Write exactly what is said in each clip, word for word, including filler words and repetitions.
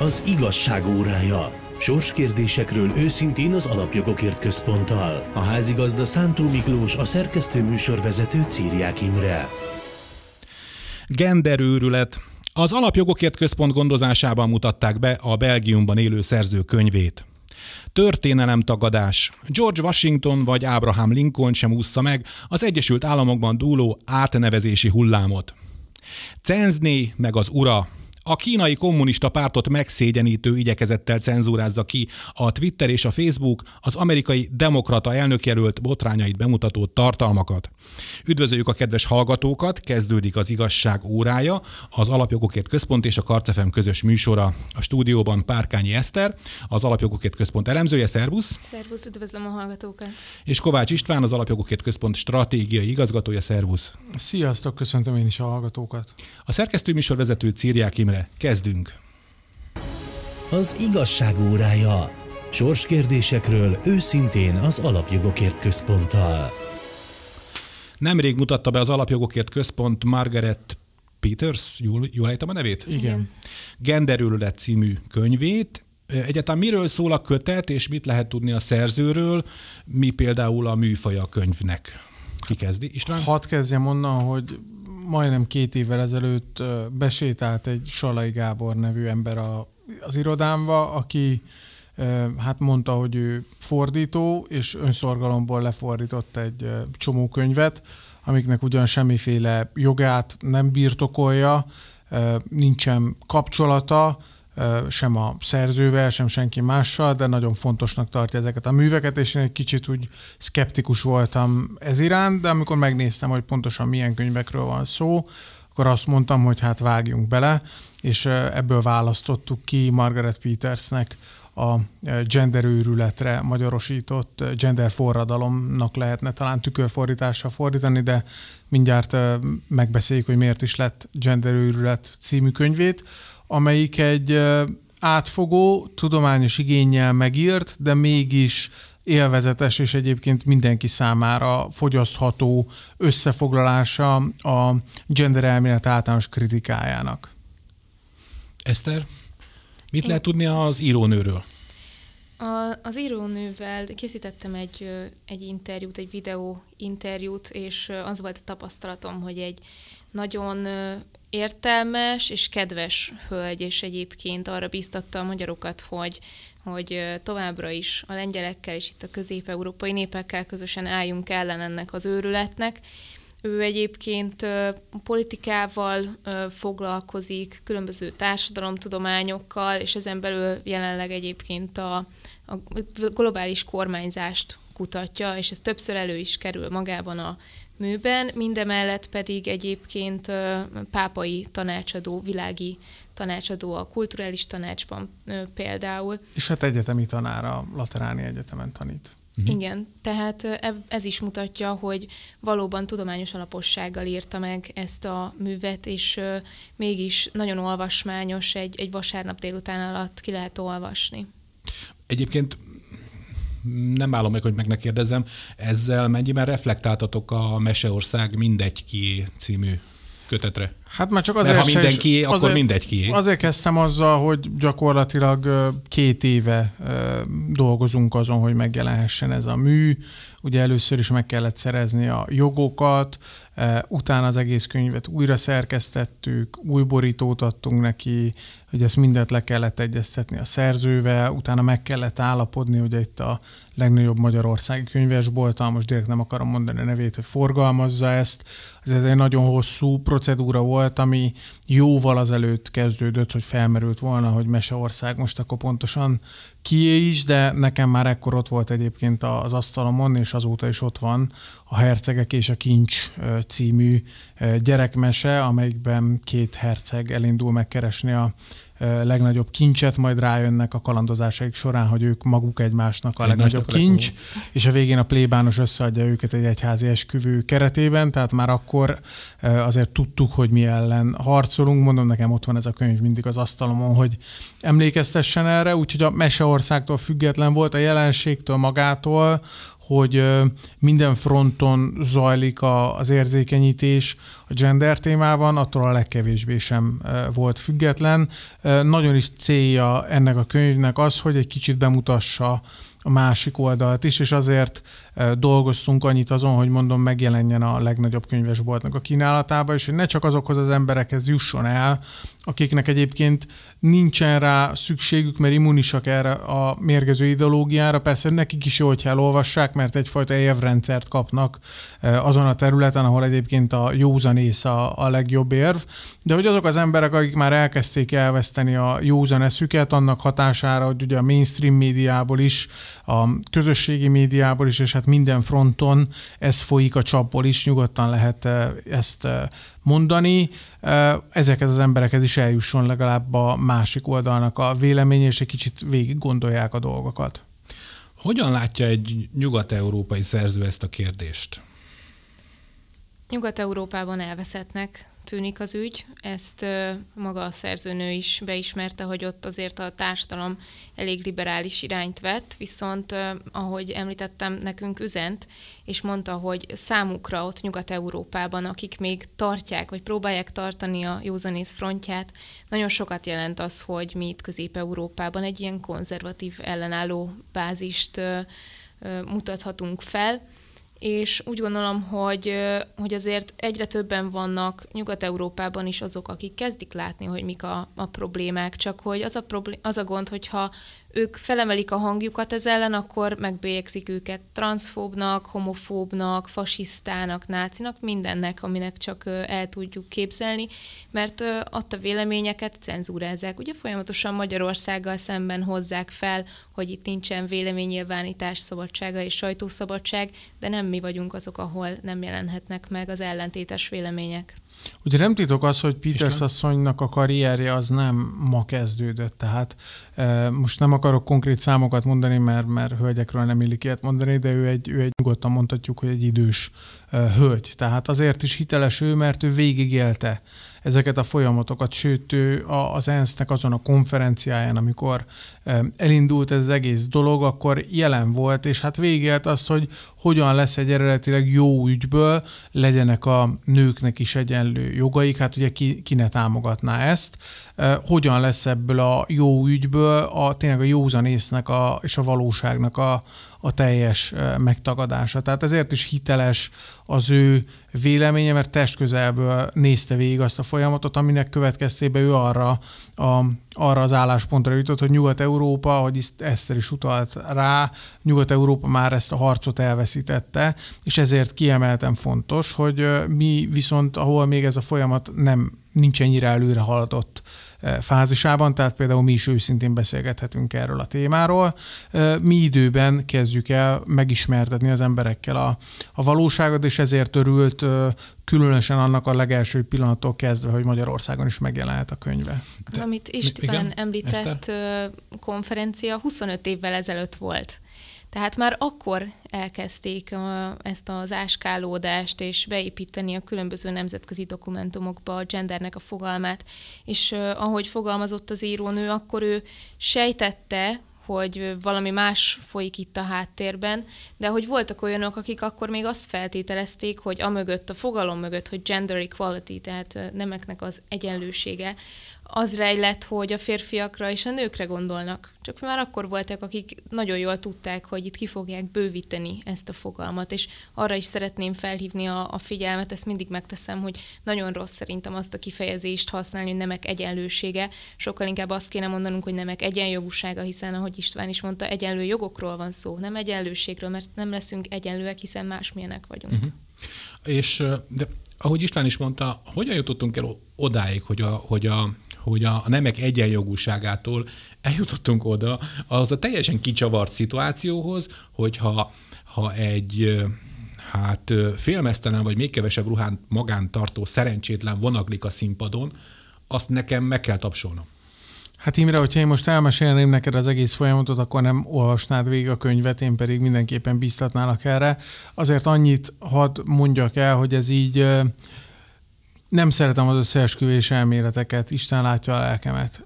Az Igazság órája. Sorskérdésekről őszintén az Alapjogokért Központtal. A házigazda Szántó Miklós, a szerkesztő műsorvezető Czirják Imre. Genderőrület. Az Alapjogokért Központ gondozásában mutatták be a Belgiumban élő szerző könyvét. Történelemtagadás. George Washington vagy Abraham Lincoln sem ússza meg az Egyesült Államokban dúló átnevezési hullámot. Cenzné meg az ura. A kínai kommunista pártot megszégyenítő igyekezettel cenzúrázza ki a Twitter és a Facebook az amerikai demokrata elnökjelölt botrányait bemutató tartalmakat. Üdvözöljük a kedves hallgatókat, kezdődik az Igazság órája, az Alapjogokért Központ és a Karc ef em közös műsora. A stúdióban Párkányi Eszter, az Alapjogokért Központ elemzője, szervusz. Szervusz, üdvözlöm a hallgatókat. És Kovács István, az Alapjogokért Központ stratégiai igazgatója, szervusz. Sziasztok, köszöntöm én is a hallgatókat. A szerkesztő műsorvezető Czirják Imre. Kezdünk! Az Igazság órája. Sorskérdésekről őszintén az Alapjogokért Központtal. Nemrég mutatta be az Alapjogokért Központ Margaret Peters, jól, jól ejtem a nevét? Igen. Genderőrület című könyvét. Egyáltalán miről szól a kötet, és mit lehet tudni a szerzőről, mi például a műfaja a könyvnek? Ki kezdi? István? Hadd kezdjem onnan, hogy majdnem két évvel ezelőtt besétált egy Salai Gábor nevű ember a, az irodámba, aki hát mondta, hogy ő fordító, és önszorgalomból lefordított egy csomó könyvet, amiknek ugyan semmiféle jogát nem birtokolja, nincsen kapcsolata, sem a szerzővel, sem senki mással, de nagyon fontosnak tartja ezeket a műveket, és én egy kicsit úgy szkeptikus voltam ez iránt, de amikor megnéztem, hogy pontosan milyen könyvekről van szó, akkor azt mondtam, hogy hát vágjunk bele, és ebből választottuk ki Margaret Petersnek a genderőrületre magyarosított genderforradalomnak lehetne talán tükörfordítással fordítani, de mindjárt megbeszéljük, hogy miért is lett genderőrület című könyvét, amelyik egy átfogó, tudományos igénnyel megírt, de mégis élvezetes és egyébként mindenki számára fogyasztható összefoglalása a gender elmélet általános kritikájának. Eszter, mit Én... lehet tudni az írónőről? A, az írónővel készítettem egy, egy interjút, egy videó interjút, és az volt a tapasztalatom, hogy egy nagyon értelmes és kedves hölgy, és egyébként arra bíztatta a magyarokat, hogy, hogy továbbra is a lengyelekkel és itt a közép-európai népekkel közösen álljunk ellen ennek az őrületnek. Ő egyébként politikával foglalkozik, különböző társadalomtudományokkal, és ezen belül jelenleg egyébként a, a globális kormányzást kutatja, és ez többször elő is kerül magában a műben, mindemellett pedig egyébként pápai tanácsadó, világi tanácsadó a kulturális tanácsban például. És hát egyetemi tanár, a Lateráni Egyetemen tanít. Mm-hmm. Igen, tehát ez is mutatja, hogy valóban tudományos alapossággal írta meg ezt a művet, és mégis nagyon olvasmányos, egy, egy vasárnap délután alatt ki lehet olvasni. Egyébként nem állom meg, hogy meg ne kérdezzem, ezzel mennyiben reflektáltatok a Meseország mindegy kié című kötetre? Hát már csak azért, ha minden kié, akkor azért, mindegy kié. Azért kezdtem azzal, hogy gyakorlatilag két éve dolgozunk azon, hogy megjelenhessen ez a mű. Ugye először is meg kellett szerezni a jogokat, utána az egész könyvet újra szerkesztettük, új borítót adtunk neki, hogy ezt mindent le kellett egyeztetni a szerzővel, utána meg kellett állapodni, ugye itt a legnagyobb magyarországi könyvesbolttal, most direkt nem akarom mondani a nevét, hogy forgalmazza ezt. Ez egy nagyon hosszú procedúra volt, ami jóval azelőtt kezdődött, hogy felmerült volna, hogy Meseország most akkor pontosan kié is, de nekem már ekkor ott volt egyébként az asztalomon, és azóta is ott van a Hercegek és a kincs című gyerekmese, amelyikben két herceg elindul megkeresni a legnagyobb kincset, majd rájönnek a kalandozásaik során, hogy ők maguk egymásnak a Egy legnagyobb kincs, és a végén a plébános összeadja őket egy egyházi esküvő keretében, tehát már akkor azért tudtuk, hogy mi ellen harcolunk. Mondom, nekem ott van ez a könyv mindig az asztalomon, hogy emlékeztessen erre, úgyhogy a Meseországtól független volt, a jelenségtől, magától, hogy minden fronton zajlik az érzékenyítés a gender témában, attól a legkevésbé sem volt független. Nagyon is célja ennek a könyvnek az, hogy egy kicsit bemutassa a másik oldalt is, és azért dolgoztunk annyit azon, hogy mondom, megjelenjen a legnagyobb könyvesboltnak a kínálatába, és hogy ne csak azokhoz az emberekhez jusson el, akiknek egyébként nincsen rá szükségük, mert immunisak erre a mérgező ideológiára. Persze nekik is jó, hogyha elolvassák, mert egyfajta évrendszert kapnak azon a területen, ahol egyébként a józan ész a, a legjobb érv. De hogy azok az emberek, akik már elkezdték elveszteni a józan eszüket, annak hatására, hogy ugye a mainstream médiából is, a közösségi médiából is, és hát minden fronton ez folyik a csapból is, nyugodtan lehet ezt mondani. Ezekhez az emberekhez is eljusson legalább a másik oldalnak a véleménye, és egy kicsit végig gondolják a dolgokat. Hogyan látja egy nyugat-európai szerző ezt a kérdést? Nyugat-Európában elveszettnek tűnik az ügy. Ezt maga a szerzőnő is beismerte, hogy ott azért a társadalom elég liberális irányt vett, viszont ahogy említettem, nekünk üzent, és mondta, hogy számukra ott Nyugat-Európában, akik még tartják, vagy próbálják tartani a józanész frontját, nagyon sokat jelent az, hogy mi itt Közép-Európában egy ilyen konzervatív ellenálló bázist mutathatunk fel, és úgy gondolom, hogy, hogy azért egyre többen vannak Nyugat-Európában is azok, akik kezdik látni, hogy mik a, a problémák, csak hogy az a, problé- az a gond, hogyha ők felemelik a hangjukat ez ellen, akkor megbélyegzik őket transzfóbnak, homofóbnak, fasisztának, nácinak, mindennek, aminek csak el tudjuk képzelni, mert ott a véleményeket cenzúrázzák. Ugye folyamatosan Magyarországgal szemben hozzák fel, hogy itt nincsen véleménynyilvánítás szabadsága és sajtószabadság, de nem mi vagyunk azok, ahol nem jelenhetnek meg az ellentétes vélemények. Ugye nem titok az, hogy Peters asszonynak a karrierje az nem ma kezdődött, tehát e, most nem akarok konkrét számokat mondani, mert, mert hölgyekről nem illik ilyet mondani, de ő egy, ő egy nyugodtan mondhatjuk, hogy egy idős e, hölgy. Tehát azért is hiteles ő, mert ő végigélte ezeket a folyamatokat, sőt ő az ENSZ-nek azon a konferenciáján, amikor elindult ez az egész dolog, akkor jelen volt, és hát végigélt azt, hogy hogyan lesz egy eredetileg jó ügyből, legyenek a nőknek is egyenlő jogaik, hát ugye ki, ki ne támogatná ezt, hogyan lesz ebből a jó ügyből a, tényleg a józanésznek a, és a valóságnak a, a teljes megtagadása. Tehát ezért is hiteles az ő véleménye, mert testközelből nézte végig azt a folyamatot, aminek következtében ő arra, a, arra az álláspontra jutott, hogy Nyugat-Európa, ahogy Eszter is utalt rá, Nyugat-Európa már ezt a harcot elveszítette, és ezért kiemelten fontos, hogy mi viszont, ahol még ez a folyamat nem nincs ennyire előre haladott fázisában, tehát például mi is őszintén beszélgethetünk erről a témáról. Mi időben kezdjük el megismertetni az emberekkel a, a valóságot, és ezért örült különösen annak a legelső pillanattól kezdve, hogy Magyarországon is megjelenhet a könyve. De, amit István igen, említett Eszter? Konferencia huszonöt évvel ezelőtt volt. Tehát már akkor elkezdték a, ezt az áskálódást, és beépíteni a különböző nemzetközi dokumentumokba a gendernek a fogalmát. És uh, ahogy fogalmazott az írónő, akkor ő sejtette, hogy valami más folyik itt a háttérben, de hogy voltak olyanok, akik akkor még azt feltételezték, hogy amögött, a fogalom mögött, hogy gender equality, tehát nemeknek az egyenlősége, az rejlett, hogy a férfiakra és a nőkre gondolnak. Csak már akkor voltak, akik nagyon jól tudták, hogy itt ki fogják bővíteni ezt a fogalmat, és arra is szeretném felhívni a, a figyelmet, ezt mindig megteszem, hogy nagyon rossz szerintem azt a kifejezést használni, hogy nemek egyenlősége. Sokkal inkább azt kéne mondanunk, hogy nemek egyenjogúsága, hiszen ahogy István is mondta, egyenlő jogokról van szó, nem egyenlőségről, mert nem leszünk egyenlőek, hiszen másmilyenek vagyunk. Uh-huh. És de, ahogy István is mondta, hogyan jutottunk el odáig, hogy a, hogy a hogy a nemek egyenjogúságától eljutottunk oda, az a teljesen kicsavart szituációhoz, hogyha ha egy hát félmeztelen vagy még kevesebb ruhán magán tartó szerencsétlen vonaglik a színpadon, azt nekem meg kell tapsolnom. Hát Imre, hogyha én most elmesélném neked az egész folyamatot, akkor nem olvasnád végig a könyvet, én pedig mindenképpen bíztatnálak erre. Azért annyit hadd mondjak el, hogy ez így... Nem szeretem az összeesküvés elméleteket, Isten látja a lelkemet.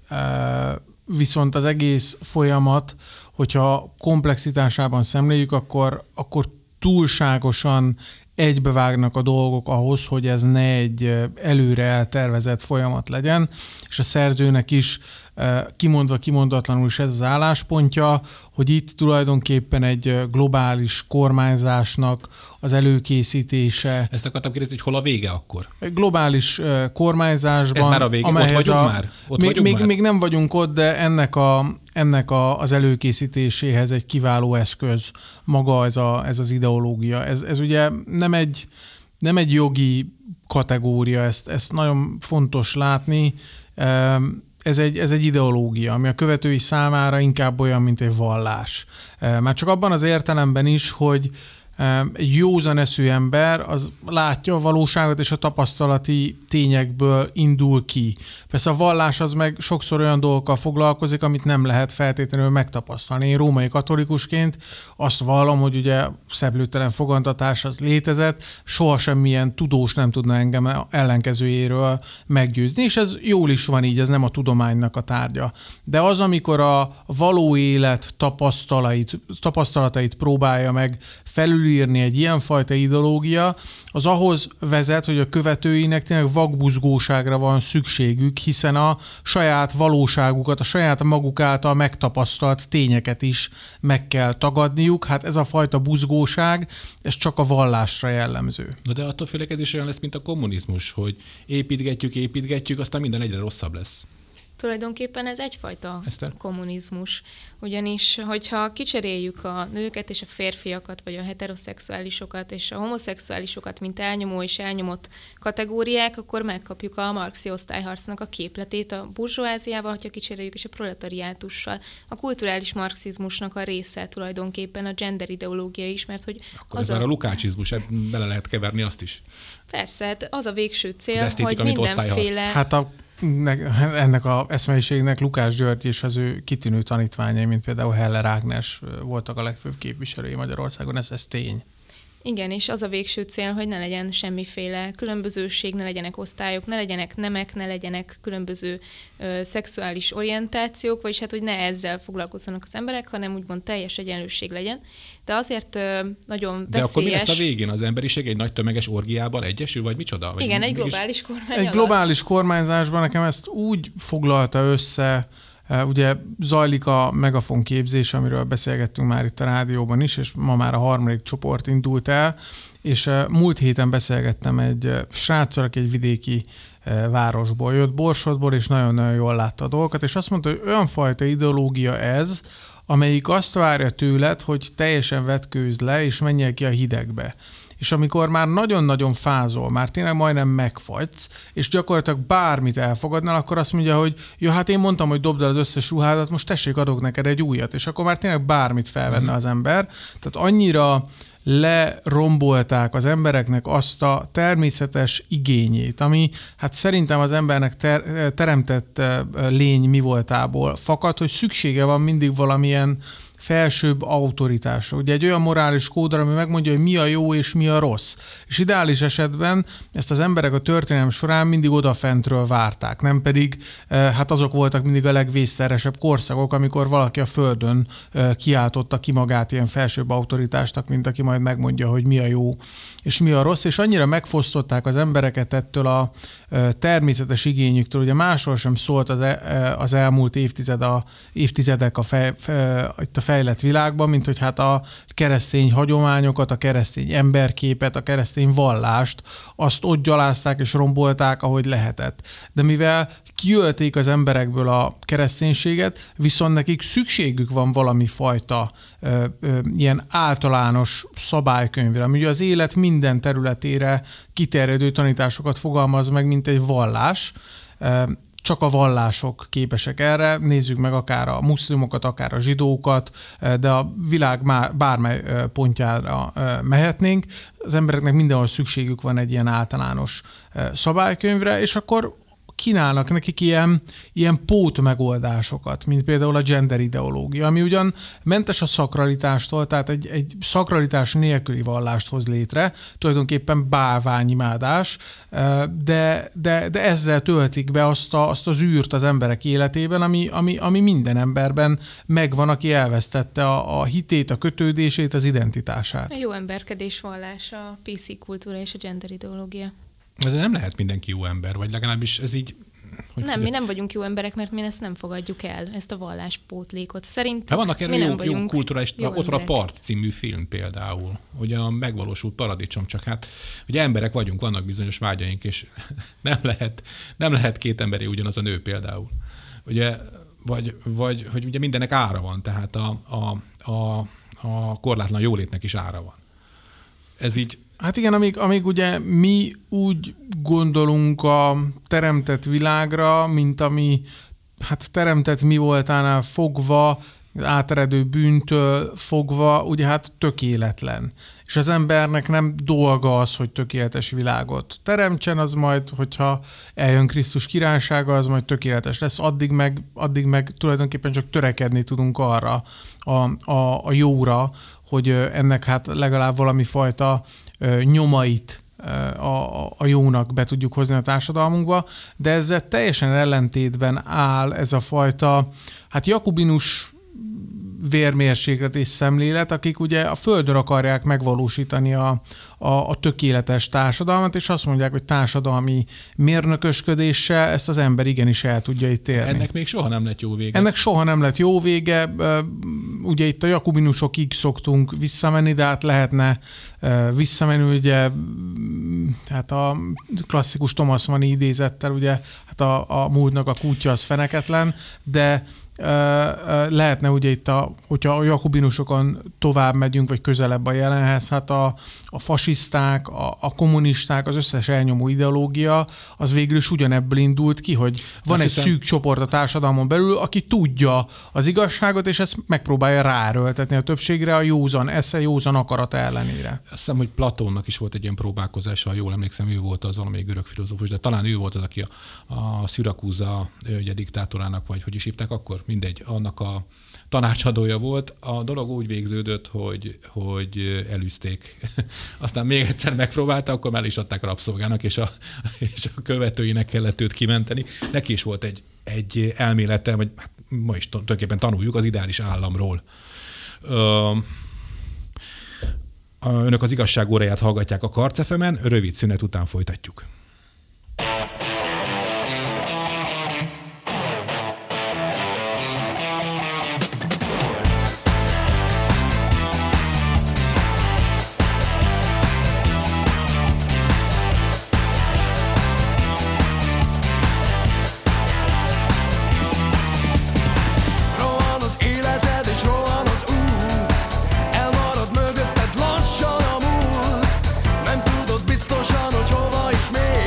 viszont az egész folyamat, hogyha komplexitásában szemléljük, akkor, akkor túlságosan egybevágnak a dolgok ahhoz, hogy ez ne egy előre eltervezett folyamat legyen, és a szerzőnek is kimondva, kimondatlanul is ez az álláspontja, hogy itt tulajdonképpen egy globális kormányzásnak az előkészítése. Ezt akartam kérdezni, hogy hol a vége akkor? Globális kormányzásban. Ez már a vége? Ott vagyunk a, már? Ott még, vagyunk még, már? Még nem vagyunk ott, de ennek, a, ennek a, az előkészítéséhez egy kiváló eszköz maga ez, a, ez az ideológia. Ez, ez ugye nem egy, nem egy jogi kategória, ezt, ezt nagyon fontos látni. Ez egy, ez egy ideológia, ami a követői számára inkább olyan, mint egy vallás. Már csak abban az értelemben is, hogy egy józan eszű ember az látja a valóságot, és a tapasztalati tényekből indul ki. Persze a vallás az meg sokszor olyan dolgokkal foglalkozik, amit nem lehet feltétlenül megtapasztalni. Én római katolikusként azt vallom, hogy ugye szeplőtelen fogantatás az létezett, sohasem milyen tudós nem tudna engem ellenkezőjéről meggyőzni, és ez jól is van így, ez nem a tudománynak a tárgya. De az, amikor a való élet tapasztalait, tapasztalatait próbálja meg felül írni egy ilyenfajta ideológia, az ahhoz vezet, hogy a követőinek tényleg vakbuzgóságra van szükségük, hiszen a saját valóságukat, a saját maguk által megtapasztalt tényeket is meg kell tagadniuk. Hát ez a fajta buzgóság, ez csak a vallásra jellemző. Na de attól félek ez is olyan lesz, mint a kommunizmus, hogy építgetjük, építgetjük, aztán minden egyre rosszabb lesz. Tulajdonképpen ez egyfajta Eszter? kommunizmus. Ugyanis, hogyha kicseréljük a nőket és a férfiakat, vagy a heteroszexuálisokat és a homoszexuálisokat, mint elnyomó és elnyomott kategóriák, akkor megkapjuk a marxi osztályharcnak a képletét a burzsóáziával, hogyha kicseréljük, és a proletariátussal. A kulturális marxizmusnak a része tulajdonképpen a gender ideológia is, mert hogy... Akkor az ez a... már a lukácsizmus, bele lehet keverni azt is. Persze, hát az a végső cél, esztétik, hogy mindenféle... Hát a... ennek az eszmeiségnek Lukács György és az ő kitűnő tanítványai, mint például Heller Ágnes voltak a legfőbb képviselői Magyarországon, ez, ez tény. Igen, és az a végső cél, hogy ne legyen semmiféle különbözőség, ne legyenek osztályok, ne legyenek nemek, ne legyenek különböző ö, szexuális orientációk, vagyis hát, hogy ne ezzel foglalkozzanak az emberek, hanem úgymond teljes egyenlőség legyen. De azért ö, nagyon veszélyes... De akkor mi lesz a végén? Az emberiség egy nagy tömeges orgiában egyesül, vagy micsoda? Vagy igen, egy globális kormány alatt. Egy globális kormányzásban nekem ezt úgy foglalta össze, ugye zajlik a megafon képzés, amiről beszélgettünk már itt a rádióban is, és ma már a harmadik csoport indult el, és múlt héten beszélgettem egy sráccal, aki egy vidéki városból jött, Borsodból, és nagyon-nagyon jól látta a dolgokat, és azt mondta, hogy olyan fajta ideológia ez, amelyik azt várja tőled, hogy teljesen vetkőzz le, és menjél ki a hidegbe. És amikor már nagyon-nagyon fázol, már tényleg majdnem megfagysz, és gyakorlatilag bármit elfogadnál, akkor azt mondja, hogy ja, hát én mondtam, hogy dobd el az összes ruhádat, most tessék, adok neked egy újat, és akkor már tényleg bármit felvenne az ember. Tehát annyira lerombolták az embereknek azt a természetes igényét, ami hát szerintem az embernek ter- teremtett lény mi voltából fakad, hogy szüksége van mindig valamilyen felsőbb autoritásra. Ugye egy olyan morális kódra, ami megmondja, hogy mi a jó és mi a rossz. És ideális esetben ezt az emberek a történelem során mindig odafentről várták, nem pedig hát azok voltak mindig a legvészteresebb korszakok, amikor valaki a földön kiáltotta ki magát ilyen felsőbb autoritásnak, mint aki majd megmondja, hogy mi a jó és mi a rossz, és annyira megfosztották az embereket ettől a természetes igényüktől. Ugye máshol sem szólt az, el, az elmúlt évtized a, évtizedek a, fej, a fejlett világban, mint hogy hát a keresztény hagyományokat, a keresztény emberképet, a keresztény vallást, azt ott gyalázták és rombolták, ahogy lehetett. De mivel kiölték az emberekből a kereszténységet, viszont nekik szükségük van valami fajta ö, ö, ilyen általános szabálykönyvre, ami ugye az élet minden területére kiterjedő tanításokat fogalmaz meg, mint egy vallás. Csak a vallások képesek erre. Nézzük meg akár a muszlimokat, akár a zsidókat, de a világ már bármely pontjára mehetnénk. Az embereknek mindenhol szükségük van egy ilyen általános szabálykönyvre, és akkor kínálnak nekik ilyen, ilyen pótmegoldásokat, mint például a gender ideológia, ami ugyan mentes a szakralitástól, tehát egy, egy szakralitás nélküli vallást hoz létre, tulajdonképpen bálványimádás, de, de, de ezzel töltik be azt, a, azt az űrt az emberek életében, ami, ami, ami minden emberben megvan, aki elvesztette a, a hitét, a kötődését, az identitását. A jó emberkedés vallás, a pé cé kultúra és a gender ideológia. De nem lehet mindenki jó ember, vagy legalábbis ez így... Hogy nem, mi nem vagyunk jó emberek, mert mi ezt nem fogadjuk el, ezt a valláspótlékot. Szerintük mi nem vagyunk jó emberek. Jó kulturális, ott van a Part című film például, hogy a megvalósult paradicsom, csak hát, hogy emberek vagyunk, vannak bizonyos vágyaink, és nem lehet, nem lehet két emberi ugyanaz a nő például. Ugye, vagy, vagy hogy ugye mindennek ára van, tehát a, a, a, a korlátlan jólétnek is ára van. Ez így... Hát igen, amíg, amíg ugye mi úgy gondolunk a teremtett világra, mint ami hát teremtett mi voltánál fogva, áteredő bűntől fogva, ugye hát tökéletlen. És az embernek nem dolga az, hogy tökéletes világot teremtsen, az majd, hogyha eljön Krisztus királysága, az majd tökéletes lesz. Addig meg, addig meg tulajdonképpen csak törekedni tudunk arra a, a, a jóra, hogy ennek hát legalább valami fajta nyomait a, a jónak be tudjuk hozni a társadalmunkba, de ezzel teljesen ellentétben áll ez a fajta, hát jakubinus vérmérséklet és szemlélet, akik ugye a földön akarják megvalósítani a, a, a tökéletes társadalmat, és azt mondják, hogy társadalmi mérnökösködéssel ezt az ember igenis el tudja itt érni. Ennek még soha nem lett jó vége. Ennek soha nem lett jó vége. Ugye itt a jakubinusokig szoktunk visszamenni, de hát lehetne visszamenni, ugye hát a klasszikus Thomas Mann idézettel, ugye hát a, a múltnak a kútja az feneketlen, de lehetne ugye itt, a, hogyha a jakubinusokon tovább megyünk, vagy közelebb a jelenhez, hát a, a fasiszták, a, a kommunisták, az összes elnyomó ideológia, az végül is ugyanebből indult ki, hogy van azt egy hiszem... szűk csoport a társadalmon belül, aki tudja az igazságot, és ezt megpróbálja ráerőltetni a többségre a józan esze, józan akarata ellenére. Azt hiszem, hogy Platónnak is volt egy ilyen próbálkozása, ha jól emlékszem, ő volt az valamelyik görög filozófus, de talán ő volt az, aki a, a Szürakúza ugye diktátorának, vagy hogy is hívták akkor, mindegy, annak a tanácsadója volt. A dolog úgy végződött, hogy, hogy elűzték. Aztán még egyszer megpróbálta, akkor már is adták rabszolgának, és a, és a követőinek kellett őt kimenteni. Neki is volt egy, egy elmélete, hogy hát, ma is tulajdonképpen tanuljuk az ideális államról. Ö, önök az igazság óráját hallgatják a Karc ef emen, rövid szünet után folytatjuk. Biztosan, hogy hova is mér.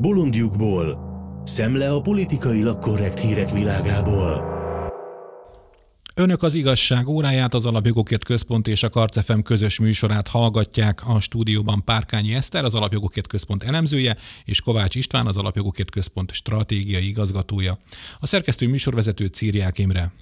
bolondjukból, szemle a politikailag korrekt hírek világából. Önök az igazság óráját, az Alapjogokért Központ és a Karc ef em közös műsorát hallgatják. A stúdióban Párkányi Eszter, az Alapjogokért Központ elemzője, és Kovács István, az Alapjogokért Központ stratégiai igazgatója. A szerkesztő műsorvezető Czirják Imre.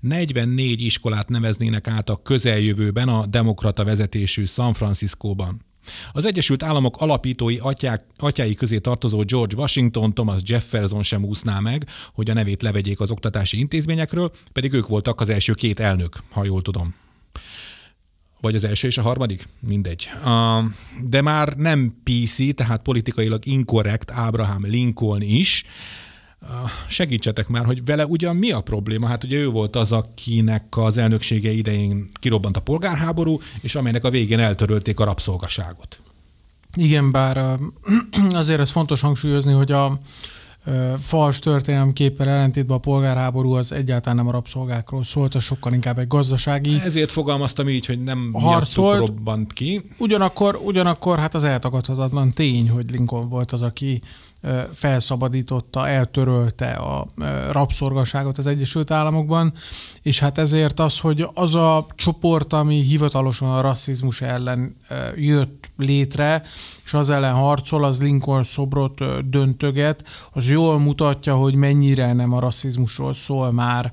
negyvennégy iskolát neveznének át a közeljövőben a demokrata vezetésű San Franciscóban. Az Egyesült Államok alapítói atyák, atyái közé tartozó George Washington, Thomas Jefferson sem úszná meg, hogy a nevét levegyék az oktatási intézményekről, pedig ők voltak az első két elnök, ha jól tudom. Vagy az első és a harmadik? Mindegy. De már nem pé cé, tehát politikailag inkorrekt Abraham Lincoln is. Segítsetek már, hogy vele ugyan mi a probléma? Hát ugye ő volt az, akinek az elnöksége idején kirobbant a polgárháború, és amelynek a végén eltörölték a rabszolgaságot. Igen, bár azért ez fontos hangsúlyozni, hogy a fals történelemképpel ellentétben a polgárháború az egyáltalán nem a rabszolgákról szólt, az sokkal inkább egy gazdasági... Ezért fogalmaztam így, hogy nem harcolt, robbant ki. Ugyanakkor, ugyanakkor hát az eltagadhatatlan tény, hogy Lincoln volt az, aki felszabadította, eltörölte a rabszolgaságot az Egyesült Államokban, és hát ezért az, hogy az a csoport, ami hivatalosan a rasszizmus ellen jött létre, és az ellen harcol, az Lincoln szobrot döntöget, az jól mutatja, hogy mennyire nem a rasszizmusról szól már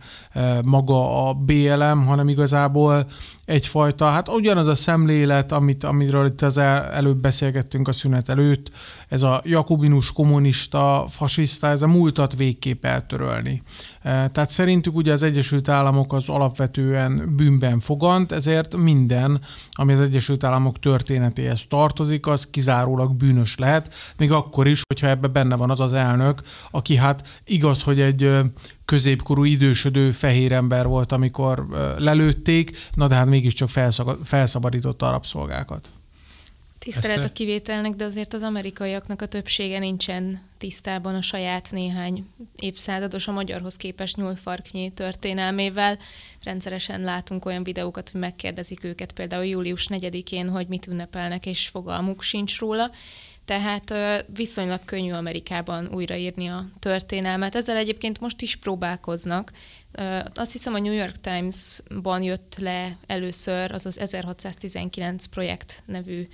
maga a bé el em, hanem igazából egyfajta, hát ugyanaz a szemlélet, amit, amiről itt az el, előbb beszélgettünk a szünet előtt, ez a jakobinus, kommunista, fasiszta, ez a múltat végképp eltörölni. Tehát szerintük ugye az Egyesült Államok az alapvetően bűnben fogant, ezért minden, ami az Egyesült Államok történetéhez tartozik, az kizárólag bűnös lehet, még akkor is, hogyha ebben benne van az az elnök, aki hát igaz, hogy egy középkorú idősödő fehér ember volt, amikor lelőtték, na de hát mégiscsak felszabadította a rabszolgákat. Tisztelet a kivételnek, de azért az amerikaiaknak a többsége nincsen tisztában a saját néhány évszázados, a magyarhoz képest nyúlfarknyi történelmével. Rendszeresen látunk olyan videókat, hogy megkérdezik őket például július negyedikén, hogy mit ünnepelnek, és fogalmuk sincs róla. Tehát viszonylag könnyű Amerikában újraírni a történelmet. Ezzel egyébként most is próbálkoznak. Azt hiszem, a New York Times-ban jött le először az az ezerhatszáztizenkilenc projekt nevű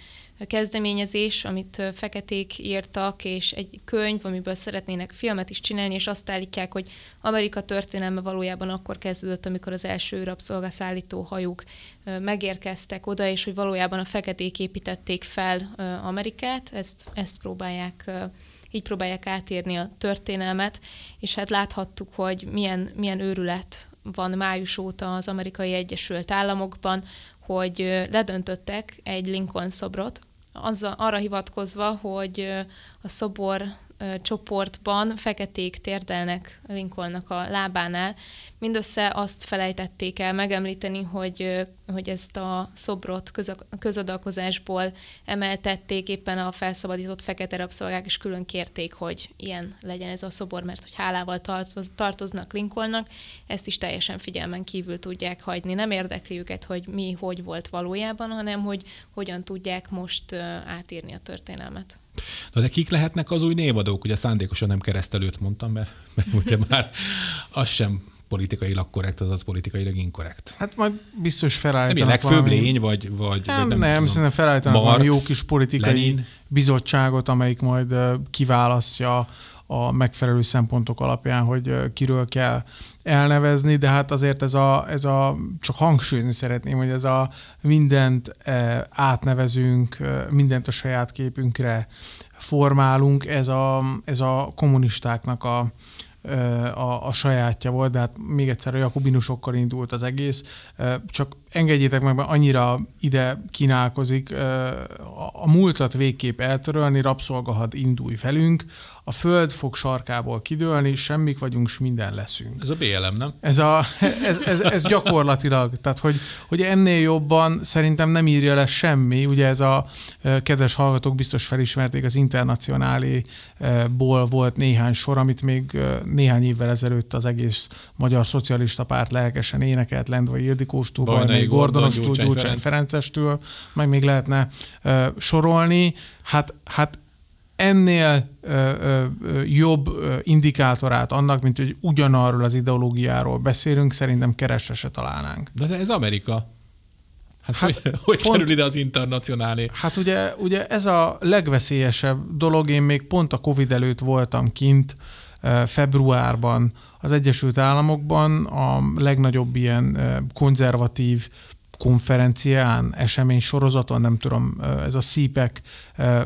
kezdeményezés, amit feketék írtak, és egy könyv, amiből szeretnének filmet is csinálni, és azt állítják, hogy Amerika történelme valójában akkor kezdődött, amikor az első rabszolgaszállító hajók megérkeztek oda, és hogy valójában a feketék építették fel Amerikát. Ezt, ezt próbálják Így próbálják átírni a történelmet, és hát láthattuk, hogy milyen, milyen őrület van május óta az amerikai Egyesült Államokban, hogy ledöntöttek egy Lincoln szobrot, azzal, arra hivatkozva, hogy a szobor csoportban feketék térdelnek Lincolnnak a lábánál. Mindössze azt felejtették el megemlíteni, hogy, hogy ezt a szobrot közadalkozásból emeltették, éppen a felszabadított fekete rabszolgák is külön kérték, hogy ilyen legyen ez a szobor, mert hogy hálával tartoz, tartoznak Lincolnnak, ezt is teljesen figyelmen kívül tudják hagyni. Nem érdekli őket, hogy mi, hogy volt valójában, hanem hogy hogyan tudják most átírni a történelmet. Na de kik lehetnek az új névadók? Ugye szándékosan nem keresztelőt mondtam, mert, mert ugye már az sem politikailag korrekt, azaz politikailag inkorrekt. Hát majd biztos felállítanak valami... Legfőbb lény, vagy, vagy nem, vagy nem, nem tudom. Szerintem felállítanak valami jó kis politikai Lenin. bizottságot, amelyik majd kiválasztja a megfelelő szempontok alapján, hogy kiről kell elnevezni, de hát azért ez a, ez a csak hangsúlyozni szeretném, hogy ez a mindent átnevezünk, mindent a saját képünkre formálunk, ez a, ez a kommunistáknak a A, a sajátja volt, de hát még egyszer a jakobinusokkal indult az egész. Csak engedjétek meg, mert annyira ide kínálkozik. A múltat végképp eltörölni, rabszolgahad, indulj velünk, a föld fog sarkából kidőlni, semmik vagyunk, s minden leszünk. Ez a bé el em, nem? Ez, a, ez, ez, ez gyakorlatilag, tehát hogy, hogy ennél jobban szerintem nem írja le semmi. Ugye ez a kedves hallgatók biztos felismerték, az Internacionáléból volt néhány sor, amit még néhány évvel ezelőtt az egész Magyar Szocialista Párt lelkesen énekelt Lendvai Jödikóstól, meg Gordonostól, Gyurcsány Ferencestől, meg még lehetne uh, sorolni. Hát, hát ennél ö, ö, jobb indikátorát annak, mint hogy ugyanarról az ideológiáról beszélünk, szerintem keresve se találnánk. De ez Amerika. Hát, hát hogy, hogy pont, kerül ide az Internacionálé? Hát ugye, ugye ez a legveszélyesebb dolog. Én még pont a Covid előtt voltam kint februárban az Egyesült Államokban a legnagyobb ilyen konzervatív konferencián, esemény sorozaton, nem tudom, ez a szípek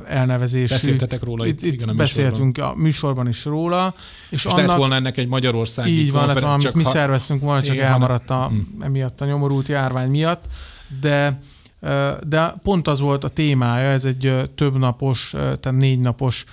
elnevezésű. Beszéltetek róla itt, itt, itt beszéltünk a műsorban is róla. És annak, lett volna ennek egy Magyarországi így van, lett volna, amit mi ha... szerveztünk volna, csak igen, elmaradt a, hmm. emiatt a nyomorult járvány miatt. De, de pont az volt a témája, ez egy több napos, tehát négy napos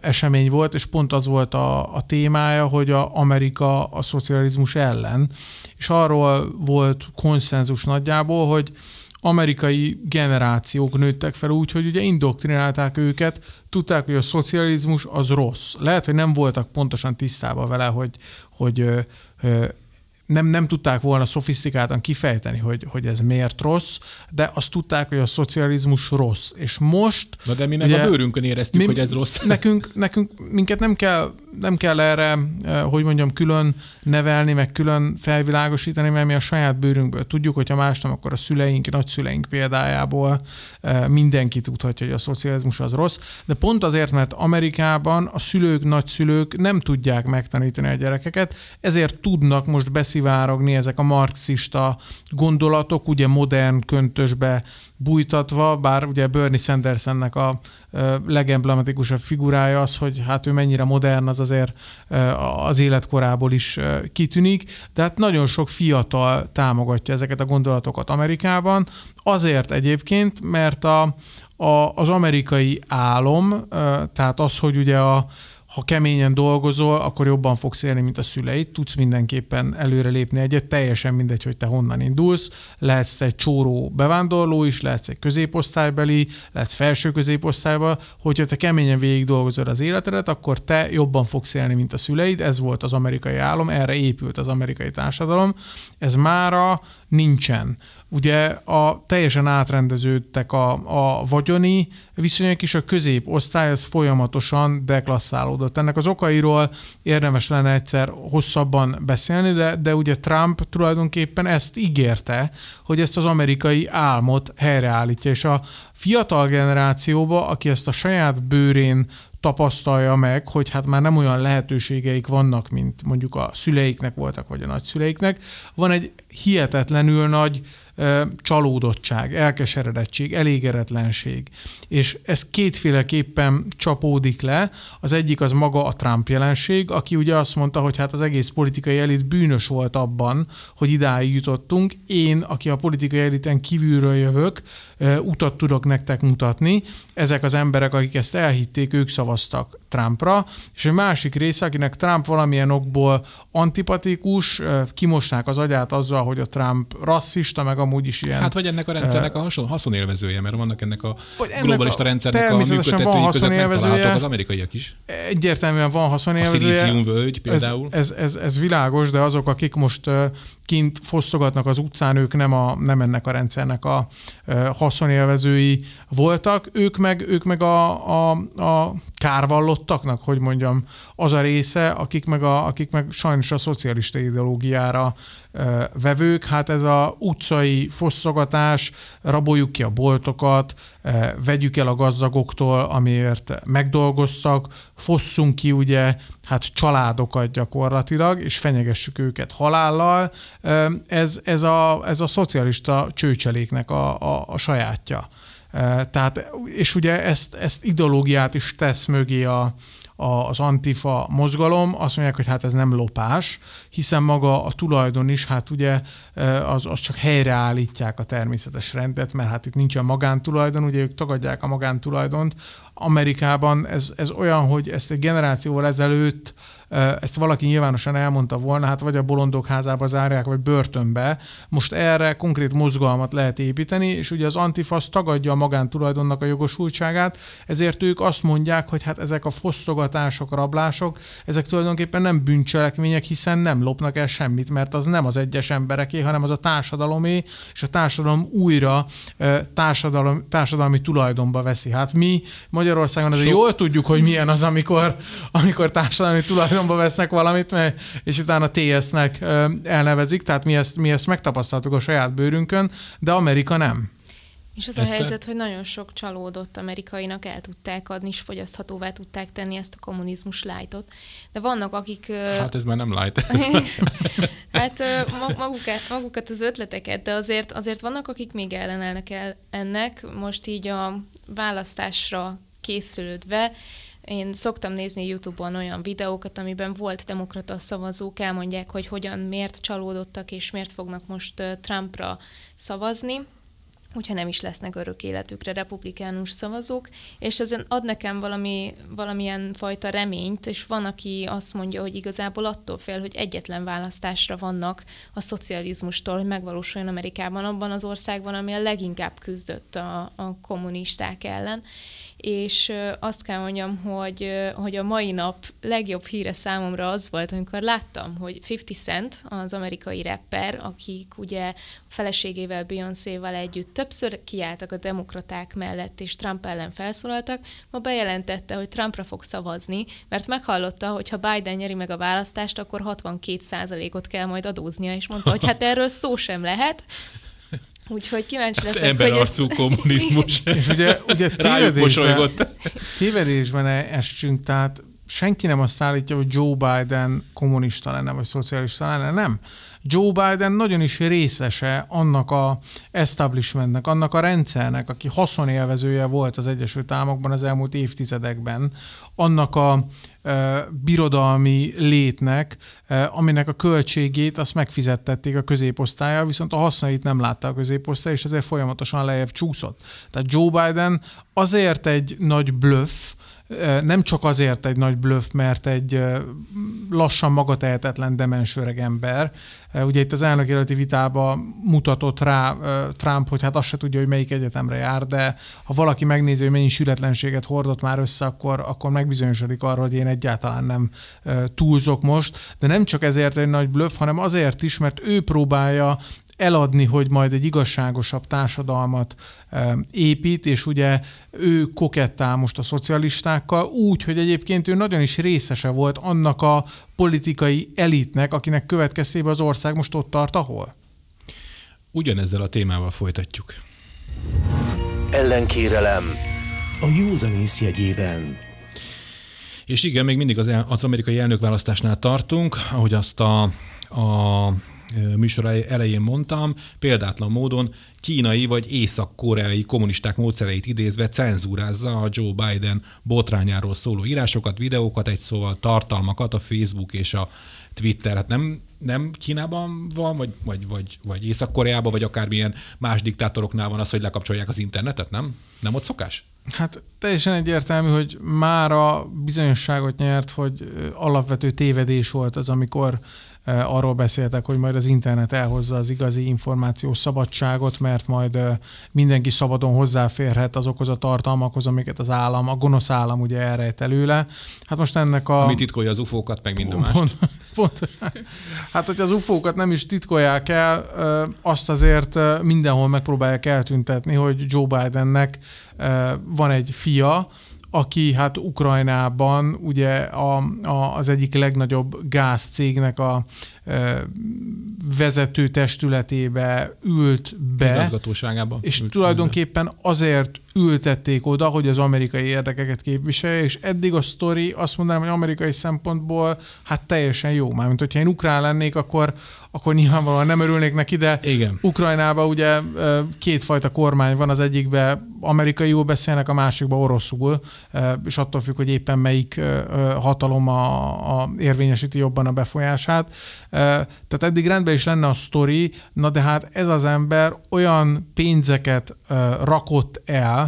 esemény volt, és pont az volt a, a témája, hogy a Amerika a szocializmus ellen. És arról volt konszenzus nagyjából, hogy amerikai generációk nőttek fel úgy, hogy ugye indoktrinálták őket, tudták, hogy a szocializmus az rossz. Lehet, hogy nem voltak pontosan tisztában vele, hogy, hogy Nem, nem tudták volna szofisztikáltan kifejteni, hogy, hogy ez miért rossz, de azt tudták, hogy a szocializmus rossz. És most... Na de mi meg ugye, a bőrünkön éreztük, mi, hogy ez rossz. Nekünk, nekünk minket nem kell, nem kell erre, hogy mondjam, külön nevelni, meg külön felvilágosítani, mert mi a saját bőrünkből tudjuk, hogyha más nem, akkor a szüleink, nagyszüleink példájából mindenki tudhatja, hogy a szocializmus az rossz. De pont azért, mert Amerikában a szülők, nagyszülők nem tudják megtanítani a gyerekeket, ezért tudnak most beszélni, szivárogni ezek a marxista gondolatok, ugye modern köntösbe bújtatva, bár ugye Bernie Sandersonnek a legemblematikusabb figurája az, hogy hát ő mennyire modern, az azért az életkorából is kitűnik, de hát nagyon sok fiatal támogatja ezeket a gondolatokat Amerikában, azért egyébként, mert a, a, az amerikai álom, tehát az, hogy ugye a ha keményen dolgozol, akkor jobban fogsz élni, mint a szüleid, tudsz mindenképpen előrelépni egyet, teljesen mindegy, hogy te honnan indulsz, lehetsz egy csóró bevándorló is, lehetsz egy középosztálybeli, lehetsz felső középosztályban, hogyha te keményen végig dolgozod az életedet, akkor te jobban fogsz élni, mint a szüleid, ez volt az amerikai álom, erre épült az amerikai társadalom, ez mára nincsen. Ugye a, teljesen átrendeződtek a, a vagyoni viszonyok is, a középosztály ez folyamatosan deklasszálódott. Ennek az okairól érdemes lenne egyszer hosszabban beszélni, de, de ugye Trump tulajdonképpen ezt ígérte, hogy ezt az amerikai álmot helyreállítja, és a fiatal generációba, aki ezt a saját bőrén tapasztalja meg, hogy hát már nem olyan lehetőségeik vannak, mint mondjuk a szüleiknek voltak, vagy a nagyszüleiknek, van egy hihetetlenül nagy ö, csalódottság, elkeseredettség, elégedetlenség. És ez kétféleképpen csapódik le. Az egyik az maga a Trump jelenség, aki ugye azt mondta, hogy hát az egész politikai elit bűnös volt abban, hogy idáig jutottunk. Én, aki a politikai eliten kívülről jövök, ö, utat tudok nektek mutatni. Ezek az emberek, akik ezt elhitték, ők szavaztak Trumpra, és egy másik része, akinek Trump valamilyen okból antipatikus, kimosták az agyát azzal, hogy a Trump rasszista, meg amúgy is ilyen... Hát vagy ennek a rendszernek a hason, haszonélvezője, mert vannak ennek a globalista rendszernek a működtetői között megtaláltak az amerikaiak is. Egyértelműen van haszonélvezője. A szilíciumvölgy például. Ez, ez, ez, ez világos, de azok, akik most kint fosztogatnak az utcán, ők nem, a, nem ennek a rendszernek a haszonélvezői voltak, ők meg, ők meg a, a, a kárvallottaknak, hogy mondjam, az a része, akik meg, a, akik meg sajnos a szocialista ideológiára vevők, hát ez a utcai fosszogatás, raboljuk ki a boltokat, vegyük el a gazdagoktól, amiért megdolgoztak, fosszunk ki ugye, hát családokat gyakorlatilag, és fenyegessük őket halállal, ez, ez, a, ez a szocialista csőcseléknek a, a, a sajátja. Tehát, és ugye ezt, ezt ideológiát is tesz mögé a, a, az antifa mozgalom, azt mondják, hogy hát ez nem lopás, hiszen maga a tulajdon is, hát ugye az, az csak helyreállítják a természetes rendet, mert hát itt nincsen magántulajdon, ugye ők tagadják a magántulajdont. Amerikában ez, ez olyan, hogy ezt egy generációval ezelőtt ezt valaki nyilvánosan elmondta volna, hát vagy a bolondok házába zárják, vagy börtönbe. Most erre konkrét mozgalmat lehet építeni, és ugye az antifasz tagadja a magántulajdonnak a jogosultságát, ezért ők azt mondják, hogy hát ezek a fosztogatások, zaklatások, rablások, ezek tulajdonképpen nem bűncselekmények, hiszen nem lopnak el semmit, mert az nem az egyes embereké, hanem az a társadalomé, és a társadalom újra társadalom, társadalmi tulajdonba veszi. Hát mi Magyarországon azért so... jól tudjuk, hogy milyen az, amikor, amikor társadalmi tulajdonba vesznek valamit, és utána té es-nek elnevezik, tehát mi ezt, mi ezt megtapasztaltuk a saját bőrünkön, de Amerika nem. És az Eszter? A helyzet, hogy nagyon sok csalódott amerikainak el tudták adni, és fogyaszthatóvá tudták tenni ezt a kommunizmus light-ot. De vannak, akik... Hát ez már nem light. Hát magukat, magukat az ötleteket, de azért, azért vannak, akik még ellenállnak el ennek. Most így a választásra készülődve, én szoktam nézni YouTube-on olyan videókat, amiben volt demokrata szavazók, elmondják, hogy hogyan, miért csalódottak, és miért fognak most Trumpra szavazni, hogyha nem is lesznek örök életükre republikánus szavazók, és ezen ad nekem valami, valamilyen fajta reményt, és van, aki azt mondja, hogy igazából attól fél, hogy egyetlen választásra vannak a szocializmustól, hogy megvalósuljon Amerikában, abban az országban, ami a leginkább küzdött a, a kommunisták ellen. És azt kell mondjam, hogy, hogy a mai nap legjobb híre számomra az volt, amikor láttam, hogy fifty cent, az amerikai rapper, akik ugye feleségével, Beyoncéval együtt többször kiálltak a demokraták mellett, és Trump ellen felszólaltak, ma bejelentette, hogy Trumpra fog szavazni, mert meghallotta, hogy ha Biden nyeri meg a választást, akkor hatvankét százalékot kell majd adóznia, és mondta, hogy hát erről szó sem lehet. Úgyhogy kíváncsi leszek, hogy ez... emberarcú kommunizmus. És ugye, ugye tévedésben, tévedésben esünk, tehát senki nem azt állítja, hogy Joe Biden kommunista lenne, vagy szocialista lenne, nem. Joe Biden nagyon is részese annak a establishmentnek, annak a rendszernek, aki haszonélvezője volt az Egyesült Államokban az elmúlt évtizedekben, annak a e, birodalmi létnek, e, aminek a költségét azt megfizettették a középosztálya, viszont a hasznait nem látta a középosztály, és ezért folyamatosan lejjebb csúszott. Tehát Joe Biden azért egy nagy bluff, nem csak azért egy nagy blöff, mert egy lassan magatehetetlen demensöreg ember. Ugye itt az elnökjelölti vitában mutatott rá Trump, hogy hát azt se tudja, hogy melyik egyetemre jár, de ha valaki megnézi, hogy mennyi sületlenséget hordott már össze, akkor, akkor megbizonyosodik arról, hogy én egyáltalán nem túlzok most. De nem csak ezért egy nagy blöff, hanem azért is, mert ő próbálja eladni, hogy majd egy igazságosabb társadalmat épít, és ugye ő kokettál most a szocialistákkal, úgy, hogy egyébként ő nagyon is részese volt annak a politikai elitnek, akinek következtében az ország most ott tart, ahol. Ugyanezzel a témával folytatjuk. Ellenkérelem a józanész jegyében. És igen, még mindig az, el, az amerikai elnökválasztásnál tartunk, ahogy azt a, a műsor elején mondtam, példátlan módon kínai vagy észak-koreai kommunisták módszereit idézve cenzúrázza a Joe Biden botrányáról szóló írásokat, videókat, egy szóval tartalmakat a Facebook és a Twitter. Hát nem, nem Kínában van, vagy, vagy, vagy, vagy Észak-Koreában, vagy akármilyen más diktátoroknál van az, hogy lekapcsolják az internetet, nem? Nem ott szokás? Hát teljesen egyértelmű, hogy mára bizonyosságot nyert, hogy alapvető tévedés volt az, amikor arról beszéltek, hogy majd az internet elhozza az igazi információs szabadságot, mert majd mindenki szabadon hozzáférhet azokhoz a tartalmakhoz, amiket az állam, a gonosz állam ugye elrejt előle. Hát most ennek a... Mi titkolja az ufókat, meg minden pont, mást. Pontosan. Hát, hogyha az ufókat nem is titkolják el, azt azért mindenhol megpróbálják eltüntetni, hogy Joe Bidennek van egy fia, aki hát Ukrajnában ugye a, a, az egyik legnagyobb gázcégnek a e, vezető testületébe ült be. Igazgatóságába. És ült tulajdonképpen be. Azért ültették oda, hogy az amerikai érdekeket képviselje, és eddig a sztori, azt mondanám, hogy amerikai szempontból hát teljesen jó. Mármint, hogyha én ukrán lennék, akkor, akkor nyilvánvalóan nem örülnék neki, de igen. Ukrajnában ugye kétfajta kormány van, az egyikben amerikaiul beszélnek, a másikban oroszul, és attól függ, hogy éppen melyik hatalom a, a érvényesíti jobban a befolyását. Tehát eddig rendben is lenne a sztori, na de hát ez az ember olyan pénzeket rakott el,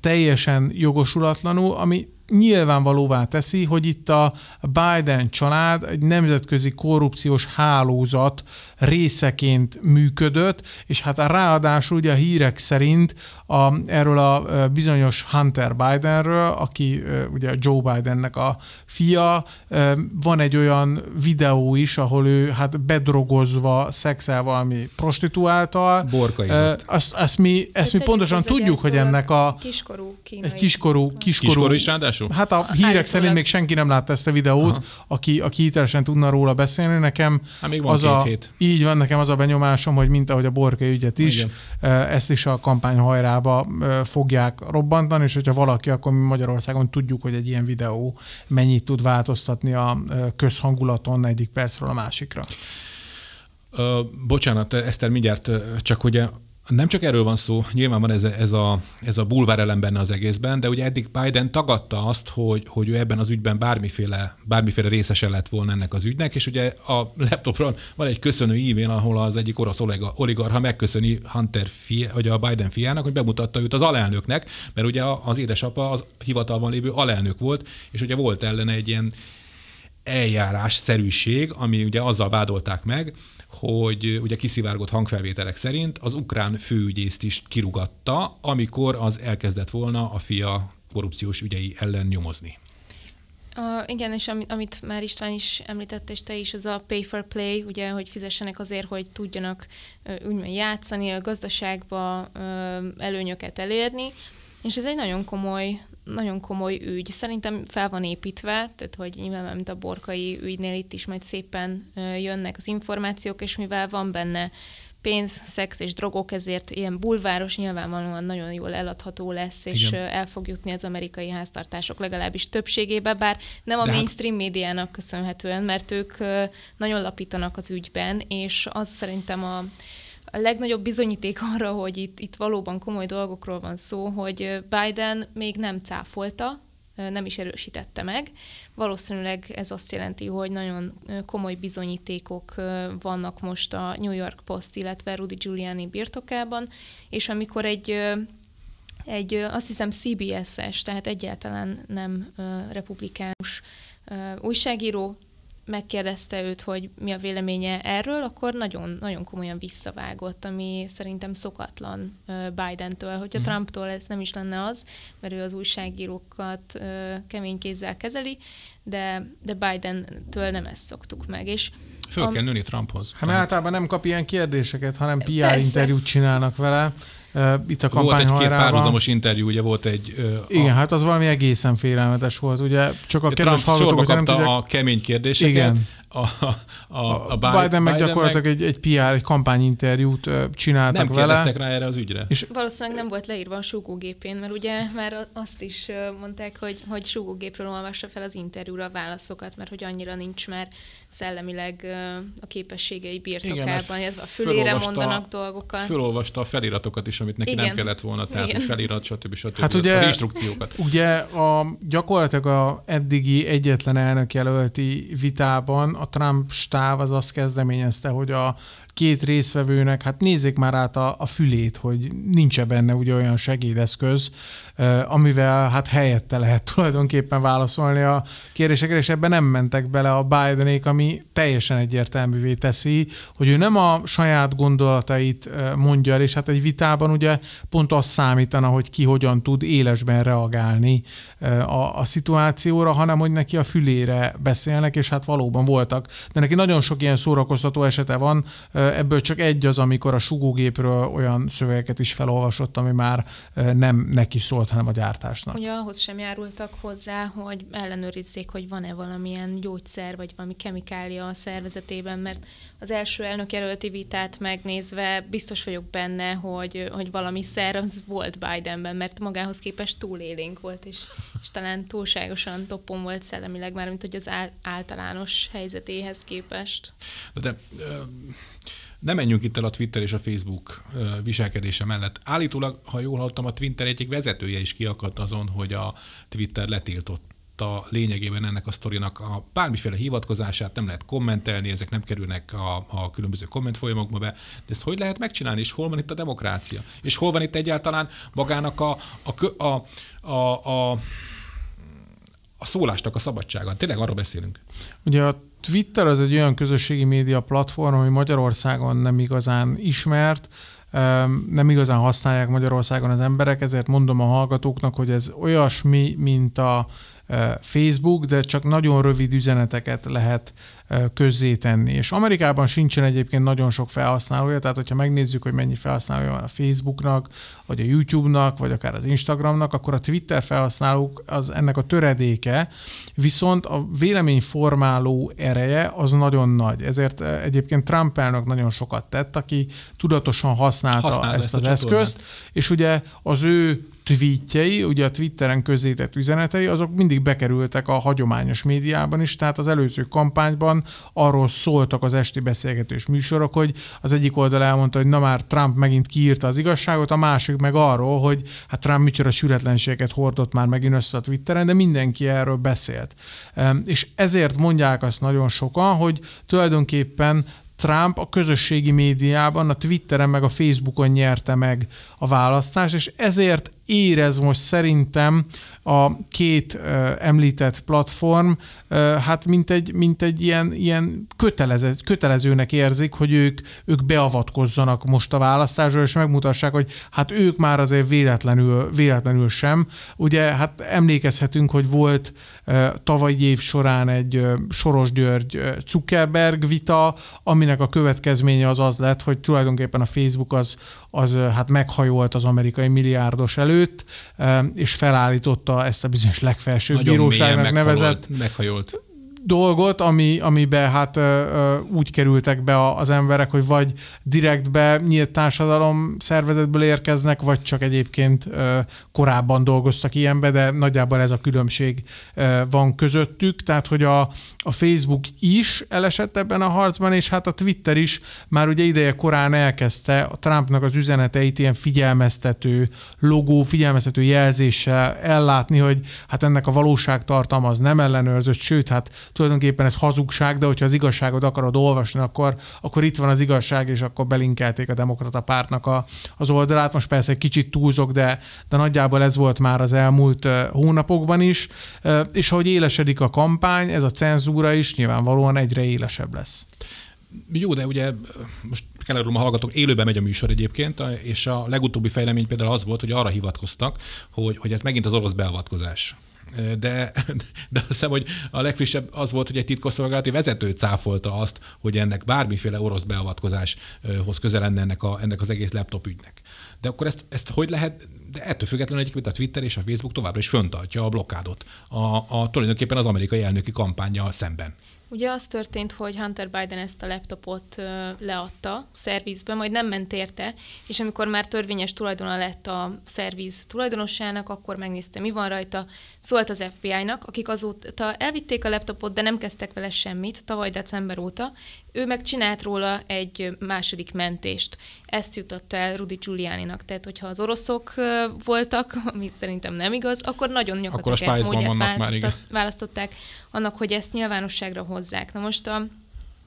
teljesen jogosulatlanul, ami nyilvánvalóvá teszi, hogy itt a Biden család egy nemzetközi korrupciós hálózat részeként működött, és hát ráadásul ugye a hírek szerint a, erről a bizonyos Hunter Bidenről, aki ugye Joe Bidennek a fia, van egy olyan videó is, ahol ő hát bedrogozva szexel valami prostituáltal. Borkai. Azt, azt mi, ezt mi pontosan tudjuk, hogy ennek a... Kiskorú kínai. Kiskorú, kiskorú. Kiskorú is ráadásul? Hát a hírek szerint még senki nem látta ezt a videót, aki, aki hitelesen tudna róla beszélni. Nekem hát még van az két a... hét. Így van, nekem az a benyomásom, hogy mint ahogy a Borkai ügyet is, igen, ezt is a kampányhajrába fogják robbantani, és hogyha valaki, akkor mi Magyarországon tudjuk, hogy egy ilyen videó mennyit tud változtatni a közhangulaton egyik percről a másikra. Ö, bocsánat, Eszter, mindjárt, csak ugye nem csak erről van szó, nyilván van ez a, ez a, ez a bulvár elem benne az egészben, de ugye eddig Biden tagadta azt, hogy, hogy ő ebben az ügyben bármiféle, bármiféle részese lett volna ennek az ügynek, és ugye a laptopon van egy köszönő e-mail, ahol az egyik orosz oligarcha megköszöni Hunter fia, vagy a Biden fiának, hogy bemutatta őt az alelnöknek, mert ugye az édesapa az hivatalban lévő alelnök volt, és ugye volt ellene egy ilyen eljárásszerűség, ami ugye azzal vádolták meg, hogy ugye kiszivárgott hangfelvételek szerint az ukrán főügyészt is kirúgatta, amikor az elkezdett volna a fia korrupciós ügyei ellen nyomozni. Uh, igen, és amit, amit már István is említett, és te is, az a pay for play, ugye, hogy fizessenek azért, hogy tudjanak úgymond játszani, a gazdaságba előnyöket elérni, és ez egy nagyon komoly nagyon komoly ügy. Szerintem fel van építve, tehát hogy nyilván, mint a Borkai ügynél, itt is majd szépen jönnek az információk, és mivel van benne pénz, szex és drogok, ezért ilyen bulváros, nyilvánvalóan nagyon jól eladható lesz, és igen, el fog jutni az amerikai háztartások legalábbis többségébe, bár nem a de mainstream hát... médiának köszönhetően, mert ők nagyon lapítanak az ügyben, és az szerintem a A legnagyobb bizonyíték arra, hogy itt, itt valóban komoly dolgokról van szó, hogy Biden még nem cáfolta, nem is erősítette meg. Valószínűleg ez azt jelenti, hogy nagyon komoly bizonyítékok vannak most a New York Post, illetve Rudy Giuliani birtokában, és amikor egy, egy azt hiszem C B S-es, tehát egyáltalán nem republikánus újságíró megkérdezte őt, hogy mi a véleménye erről, akkor nagyon-nagyon komolyan visszavágott, ami szerintem szokatlan Bidentől. Hogyha mm. Trumptól ez nem is lenne az, mert ő az újságírókat kemény kézzel kezeli, de, de Bidentől nem ezt szoktuk meg. És föl a... kell nőni Trumphoz. Hát általában nem kap ilyen kérdéseket, hanem P R persze. interjút csinálnak vele. Itt a volt egy-két párhuzamos interjú, ugye volt egy... Igen, a... hát az valami egészen félelmetes volt, ugye csak a kedves hallgatók... Trump kapta a kemény kérdéseket. Igen. A, a, a Biden, Biden meg gyakorlatilag meg... Egy, egy P R, egy kampányinterjút csináltak nem vele. Nem kérdeztek rá erre az ügyre. És... Valószínűleg nem volt leírva a súgógépén, mert ugye már azt is mondták, hogy, hogy súgógépről olvassa fel az interjúra a válaszokat, mert hogy annyira nincs már szellemileg a képességei birtokában, illetve a fülére mondanak dolgokat. Fölolvasta a feliratokat is, amit neki igen, nem kellett volna, tehát igen, felirat, stb. stb. Hát ugye, az instrukciókat. Ugye a, gyakorlatilag a eddigi egyetlen elnökjelölti vitában a Trump stáb az azt kezdeményezte, hogy a két részvevőnek, hát nézzék már át a, a fülét, hogy nincs-e benne ugye olyan segédeszköz, amivel hát helyette lehet tulajdonképpen válaszolni a kérdésekre, és ebben nem mentek bele a Bidenék, ami teljesen egyértelművé teszi, hogy ő nem a saját gondolatait mondja el, és hát egy vitában ugye pont azt számítana, hogy ki hogyan tud élesben reagálni a, a szituációra, hanem hogy neki a fülére beszélnek, és hát valóban voltak. De neki nagyon sok ilyen szórakoztató esete van, ebből csak egy az, amikor a sugógépről olyan szövegeket is felolvasott, ami már nem neki szólt, hanem a gyártásnak. Ugye ahhoz sem járultak hozzá, hogy ellenőrizzék, hogy van-e valamilyen gyógyszer, vagy valami kemikália a szervezetében, mert az első elnökjelölti vitát megnézve biztos vagyok benne, hogy, hogy valami szer az volt Bidenben, mert magához képest túlélénk volt, és, és talán túlságosan toppon volt szellemileg már, mint hogy az általános helyzetéhez képest. De, de nem menjünk itt el a Twitter és a Facebook viselkedése mellett. Állítólag, ha jól hallottam, a Twitter egyik vezetője is kiakadt azon, hogy a Twitter letiltotta lényegében ennek a sztorinak a bármiféle hivatkozását, nem lehet kommentelni, ezek nem kerülnek a, a különböző kommentfolyamokba be. De ezt hogy lehet megcsinálni, és hol van itt a demokrácia? És hol van itt egyáltalán magának a... a, a, a, a a szólásnak a szabadsága. Tényleg arról beszélünk. Ugye a Twitter az egy olyan közösségi média platform, ami Magyarországon nem igazán ismert, nem igazán használják Magyarországon az emberek, ezért mondom a hallgatóknak, hogy ez olyasmi, mint a Facebook, de csak nagyon rövid üzeneteket lehet közzétenni. És Amerikában sincsen egyébként nagyon sok felhasználója, tehát hogyha megnézzük, hogy mennyi felhasználója van a Facebooknak, vagy a YouTube-nak, vagy akár az Instagramnak, akkor a Twitter felhasználók az ennek a töredéke, viszont a véleményformáló ereje az nagyon nagy. Ezért egyébként Trump elnök nagyon sokat tett, aki tudatosan használta, használta ezt az eszközt, és ugye az ő tweetjei, ugye a Twitteren közzétett üzenetei, azok mindig bekerültek a hagyományos médiában is, tehát az előző kampányban arról szóltak az esti beszélgetős műsorok, hogy az egyik oldal elmondta, hogy na már Trump megint kiírta az igazságot, a másik meg arról, hogy hát Trump micsoda sületlenséget hordott már megint össze a Twitteren, de mindenki erről beszélt. És ezért mondják azt nagyon sokan, hogy tulajdonképpen Trump a közösségi médiában, a Twitteren meg a Facebookon nyerte meg a választást, és ezért érez most szerintem a két ö, említett platform, ö, hát mint egy, mint egy ilyen, ilyen kötelező, kötelezőnek érzik, hogy ők, ők beavatkozzanak most a választásra, és megmutassák, hogy hát ők már azért véletlenül, véletlenül sem. Ugye hát emlékezhetünk, hogy volt ö, tavalyi év során egy ö, Soros György Zuckerberg vita, aminek a következménye az az lett, hogy tulajdonképpen a Facebook az, az ö, hát meghajolt az amerikai milliárdos elő, Előtt, és felállította ezt a bizonyos legfelsőbb nagyon bíróságnak nevezett meghajolt dolgot, ami, amiben hát ö, ö, úgy kerültek be az emberek, hogy vagy direktbe nyílt társadalom szervezetből érkeznek, vagy csak egyébként ö, korábban dolgoztak ilyenbe, de nagyjából ez a különbség ö, van közöttük. Tehát, hogy a, a Facebook is elesett ebben a harcban, és hát a Twitter is már ugye ideje korán elkezdte a Trumpnak az üzeneteit ilyen figyelmeztető logó, figyelmeztető jelzéssel ellátni, hogy hát ennek a valóságtartalma az nem ellenőrzött, sőt, hát tulajdonképpen ez hazugság, de hogyha az igazságot akarod olvasni, akkor, akkor itt van az igazság, és akkor belinkelték a Demokrata Pártnak a, az oldalát. Most persze egy kicsit túlzok, de, de nagyjából ez volt már az elmúlt hónapokban is. És ahogy élesedik a kampány, ez a cenzúra is nyilvánvalóan egyre élesebb lesz. Jó, de ugye most kell erről ma hallgatok, élőben megy a műsor egyébként, és a legutóbbi fejlemény például az volt, hogy arra hivatkoztak, hogy, hogy ez megint az orosz beavatkozás. De, de azt hiszem, hogy a legfrissebb az volt, hogy egy titkosszolgálati vezető cáfolta azt, hogy ennek bármiféle orosz beavatkozáshoz közel lenne ennek, a, ennek az egész laptop ügynek. De akkor ezt, ezt hogy lehet, de ettől függetlenül egyébként a Twitter és a Facebook továbbra is fönntartja a blokkádot a, a, tulajdonképpen az amerikai elnöki kampánnyal szemben. Ugye az történt, hogy Hunter Biden ezt a laptopot leadta szervizbe, majd nem ment érte, és amikor már törvényes tulajdona lett a szerviz tulajdonosának, akkor megnézte, mi van rajta, szólt az ef bé i-nak, akik azóta elvitték a laptopot, de nem kezdtek vele semmit, tavaly december óta, ő meg csinált róla egy második mentést. Ezt jutott el Rudy Giulianinak, tehát hogyha az oroszok voltak, amit szerintem nem igaz, akkor nagyon nyakateket módját választották annak, hogy ezt nyilvánosságra hozzák. Na most a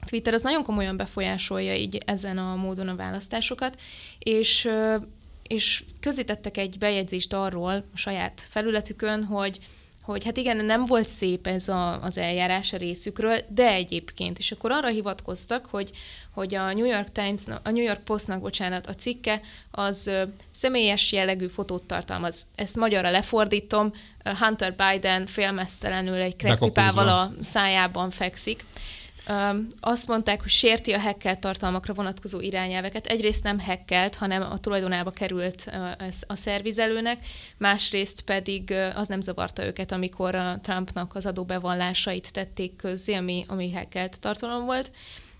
Twitter az nagyon komolyan befolyásolja így ezen a módon a választásokat, és, és közzétettek egy bejegyzést arról a saját felületükön, hogy hogy hát igen, nem volt szép ez a, az eljárás a részükről, de egyébként. És akkor arra hivatkoztak, hogy, hogy a New York Times, a New York Postnak, bocsánat, a cikke az ö, személyes jellegű fotót tartalmaz. Ezt magyarra lefordítom, Hunter Biden félmeztelenül egy crackpipával a szájában fekszik. Azt mondták, hogy sérti a hackelt tartalmakra vonatkozó irányelveket. Egyrészt nem hackelt, hanem a tulajdonába került a szervizelőnek, másrészt pedig az nem zavarta őket, amikor a Trumpnak az adóbevallásait tették közzé, ami, ami hackelt tartalom volt.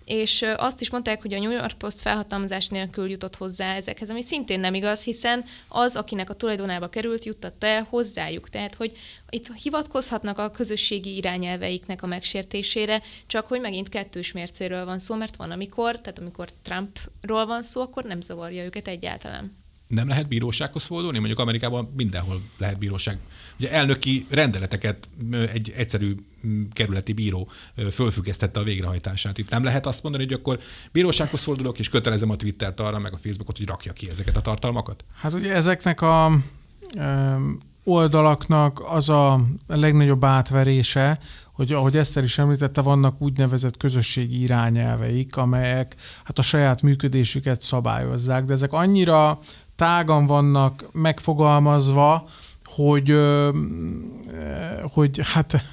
És azt is mondták, hogy a New York Post felhatalmazás nélkül jutott hozzá ezekhez, ami szintén nem igaz, hiszen az, akinek a tulajdonába került, juttatta el hozzájuk. Tehát, hogy itt hivatkozhatnak a közösségi irányelveiknek a megsértésére, csak hogy megint kettős mércéről van szó, mert van amikor, tehát amikor Trumpról van szó, akkor nem zavarja őket egyáltalán. Nem lehet bírósághoz fordulni? Mondjuk Amerikában mindenhol lehet bíróság. Ugye elnöki rendeleteket egy egyszerű kerületi bíró fölfüggesztette a végrehajtását. Itt nem lehet azt mondani, hogy akkor bírósághoz fordulok, és kötelezem a Twittert arra, meg a Facebookot, hogy rakja ki ezeket a tartalmakat? Hát ugye ezeknek a oldalaknak az a legnagyobb átverése, hogy ahogy Eszter is említette, vannak úgynevezett közösségi irányelveik, amelyek hát a saját működésüket szabályozzák, de ezek annyira tágan vannak megfogalmazva, hogy, hogy hát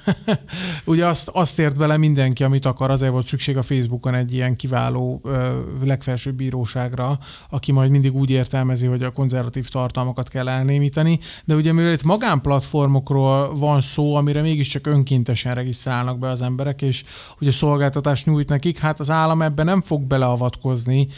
ugye azt, azt ért bele mindenki, amit akar. Azért volt szükség a Facebookon egy ilyen kiváló legfelsőbb bíróságra, aki majd mindig úgy értelmezi, hogy a konzervatív tartalmakat kell elnémítani. De ugye mivel itt magánplatformokról van szó, amire mégiscsak önkéntesen regisztrálnak be az emberek, és ugye szolgáltatást nyújt nekik, hát az állam ebben nem fog beleavatkozni,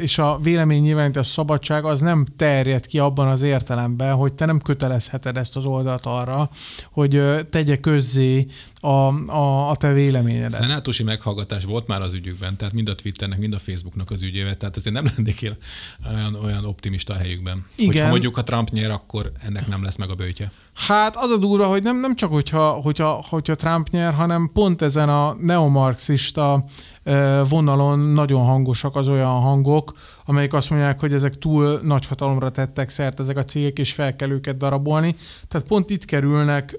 és a véleménynyilvánítás szabadság az nem terjed ki abban az értelemben, hogy te nem kötelezheted ezt az oldalt arra, hogy tegye közzé a, a, a te véleményedet. Szenátusi meghallgatás volt már az ügyükben, tehát mind a Twitternek, mind a Facebooknak az ügyével, tehát azért nem lennék én olyan, olyan optimista a helyükben. Igen. Hogyha mondjuk a Trump nyer, akkor ennek nem lesz meg a böjtje. Hát az a durva, hogy nem, nem csak hogyha, hogyha, hogyha Trump nyer, hanem pont ezen a neomarxista vonalon nagyon hangosak az olyan hangok, amelyik azt mondják, hogy ezek túl nagy hatalomra tettek szert ezek a cégek, és fel kell őket darabolni. Tehát pont itt kerülnek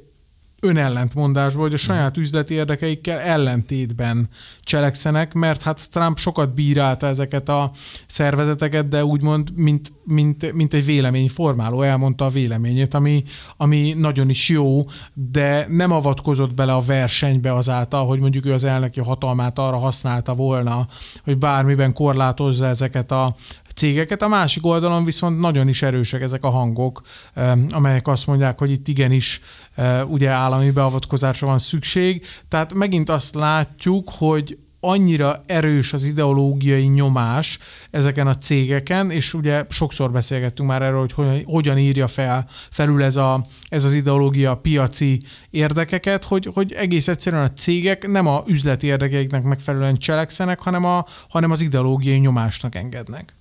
önellentmondásba, hogy a saját üzleti érdekeikkel ellentétben cselekszenek, mert hát Trump sokat bírálta ezeket a szervezeteket, de úgymond, mint, mint, mint egy véleményformáló elmondta a véleményét, ami, ami nagyon is jó, de nem avatkozott bele a versenybe azáltal, hogy mondjuk ő az elnöki hatalmát arra használta volna, hogy bármiben korlátozza ezeket a cégeket. A másik oldalon viszont nagyon is erősek ezek a hangok, amelyek azt mondják, hogy itt igenis ugye állami beavatkozásra van szükség. Tehát megint azt látjuk, hogy annyira erős az ideológiai nyomás ezeken a cégeken, és ugye sokszor beszélgettünk már erről, hogy hogyan írja fel, felül ez, a, ez az ideológia a piaci érdekeket, hogy, hogy egész egyszerűen a cégek nem a üzleti érdekeiknek megfelelően cselekszenek, hanem, a, hanem az ideológiai nyomásnak engednek.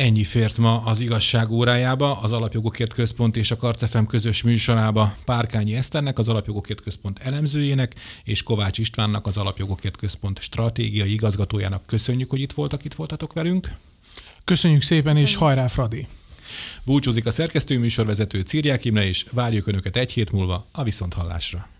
Ennyi fért ma az Igazság órájába, az Alapjogokért Központ és a Karc ef em közös műsorába Párkányi Eszternek, az Alapjogokért Központ elemzőjének és Kovács Istvánnak, az Alapjogokért Központ stratégiai igazgatójának. Köszönjük, hogy itt voltak, itt voltatok velünk. Köszönjük szépen, Köszönjük. És hajrá, Fradi! Búcsúzik a szerkesztő műsorvezető Czirják Imre, és várjuk Önöket egy hét múlva a viszonthallásra.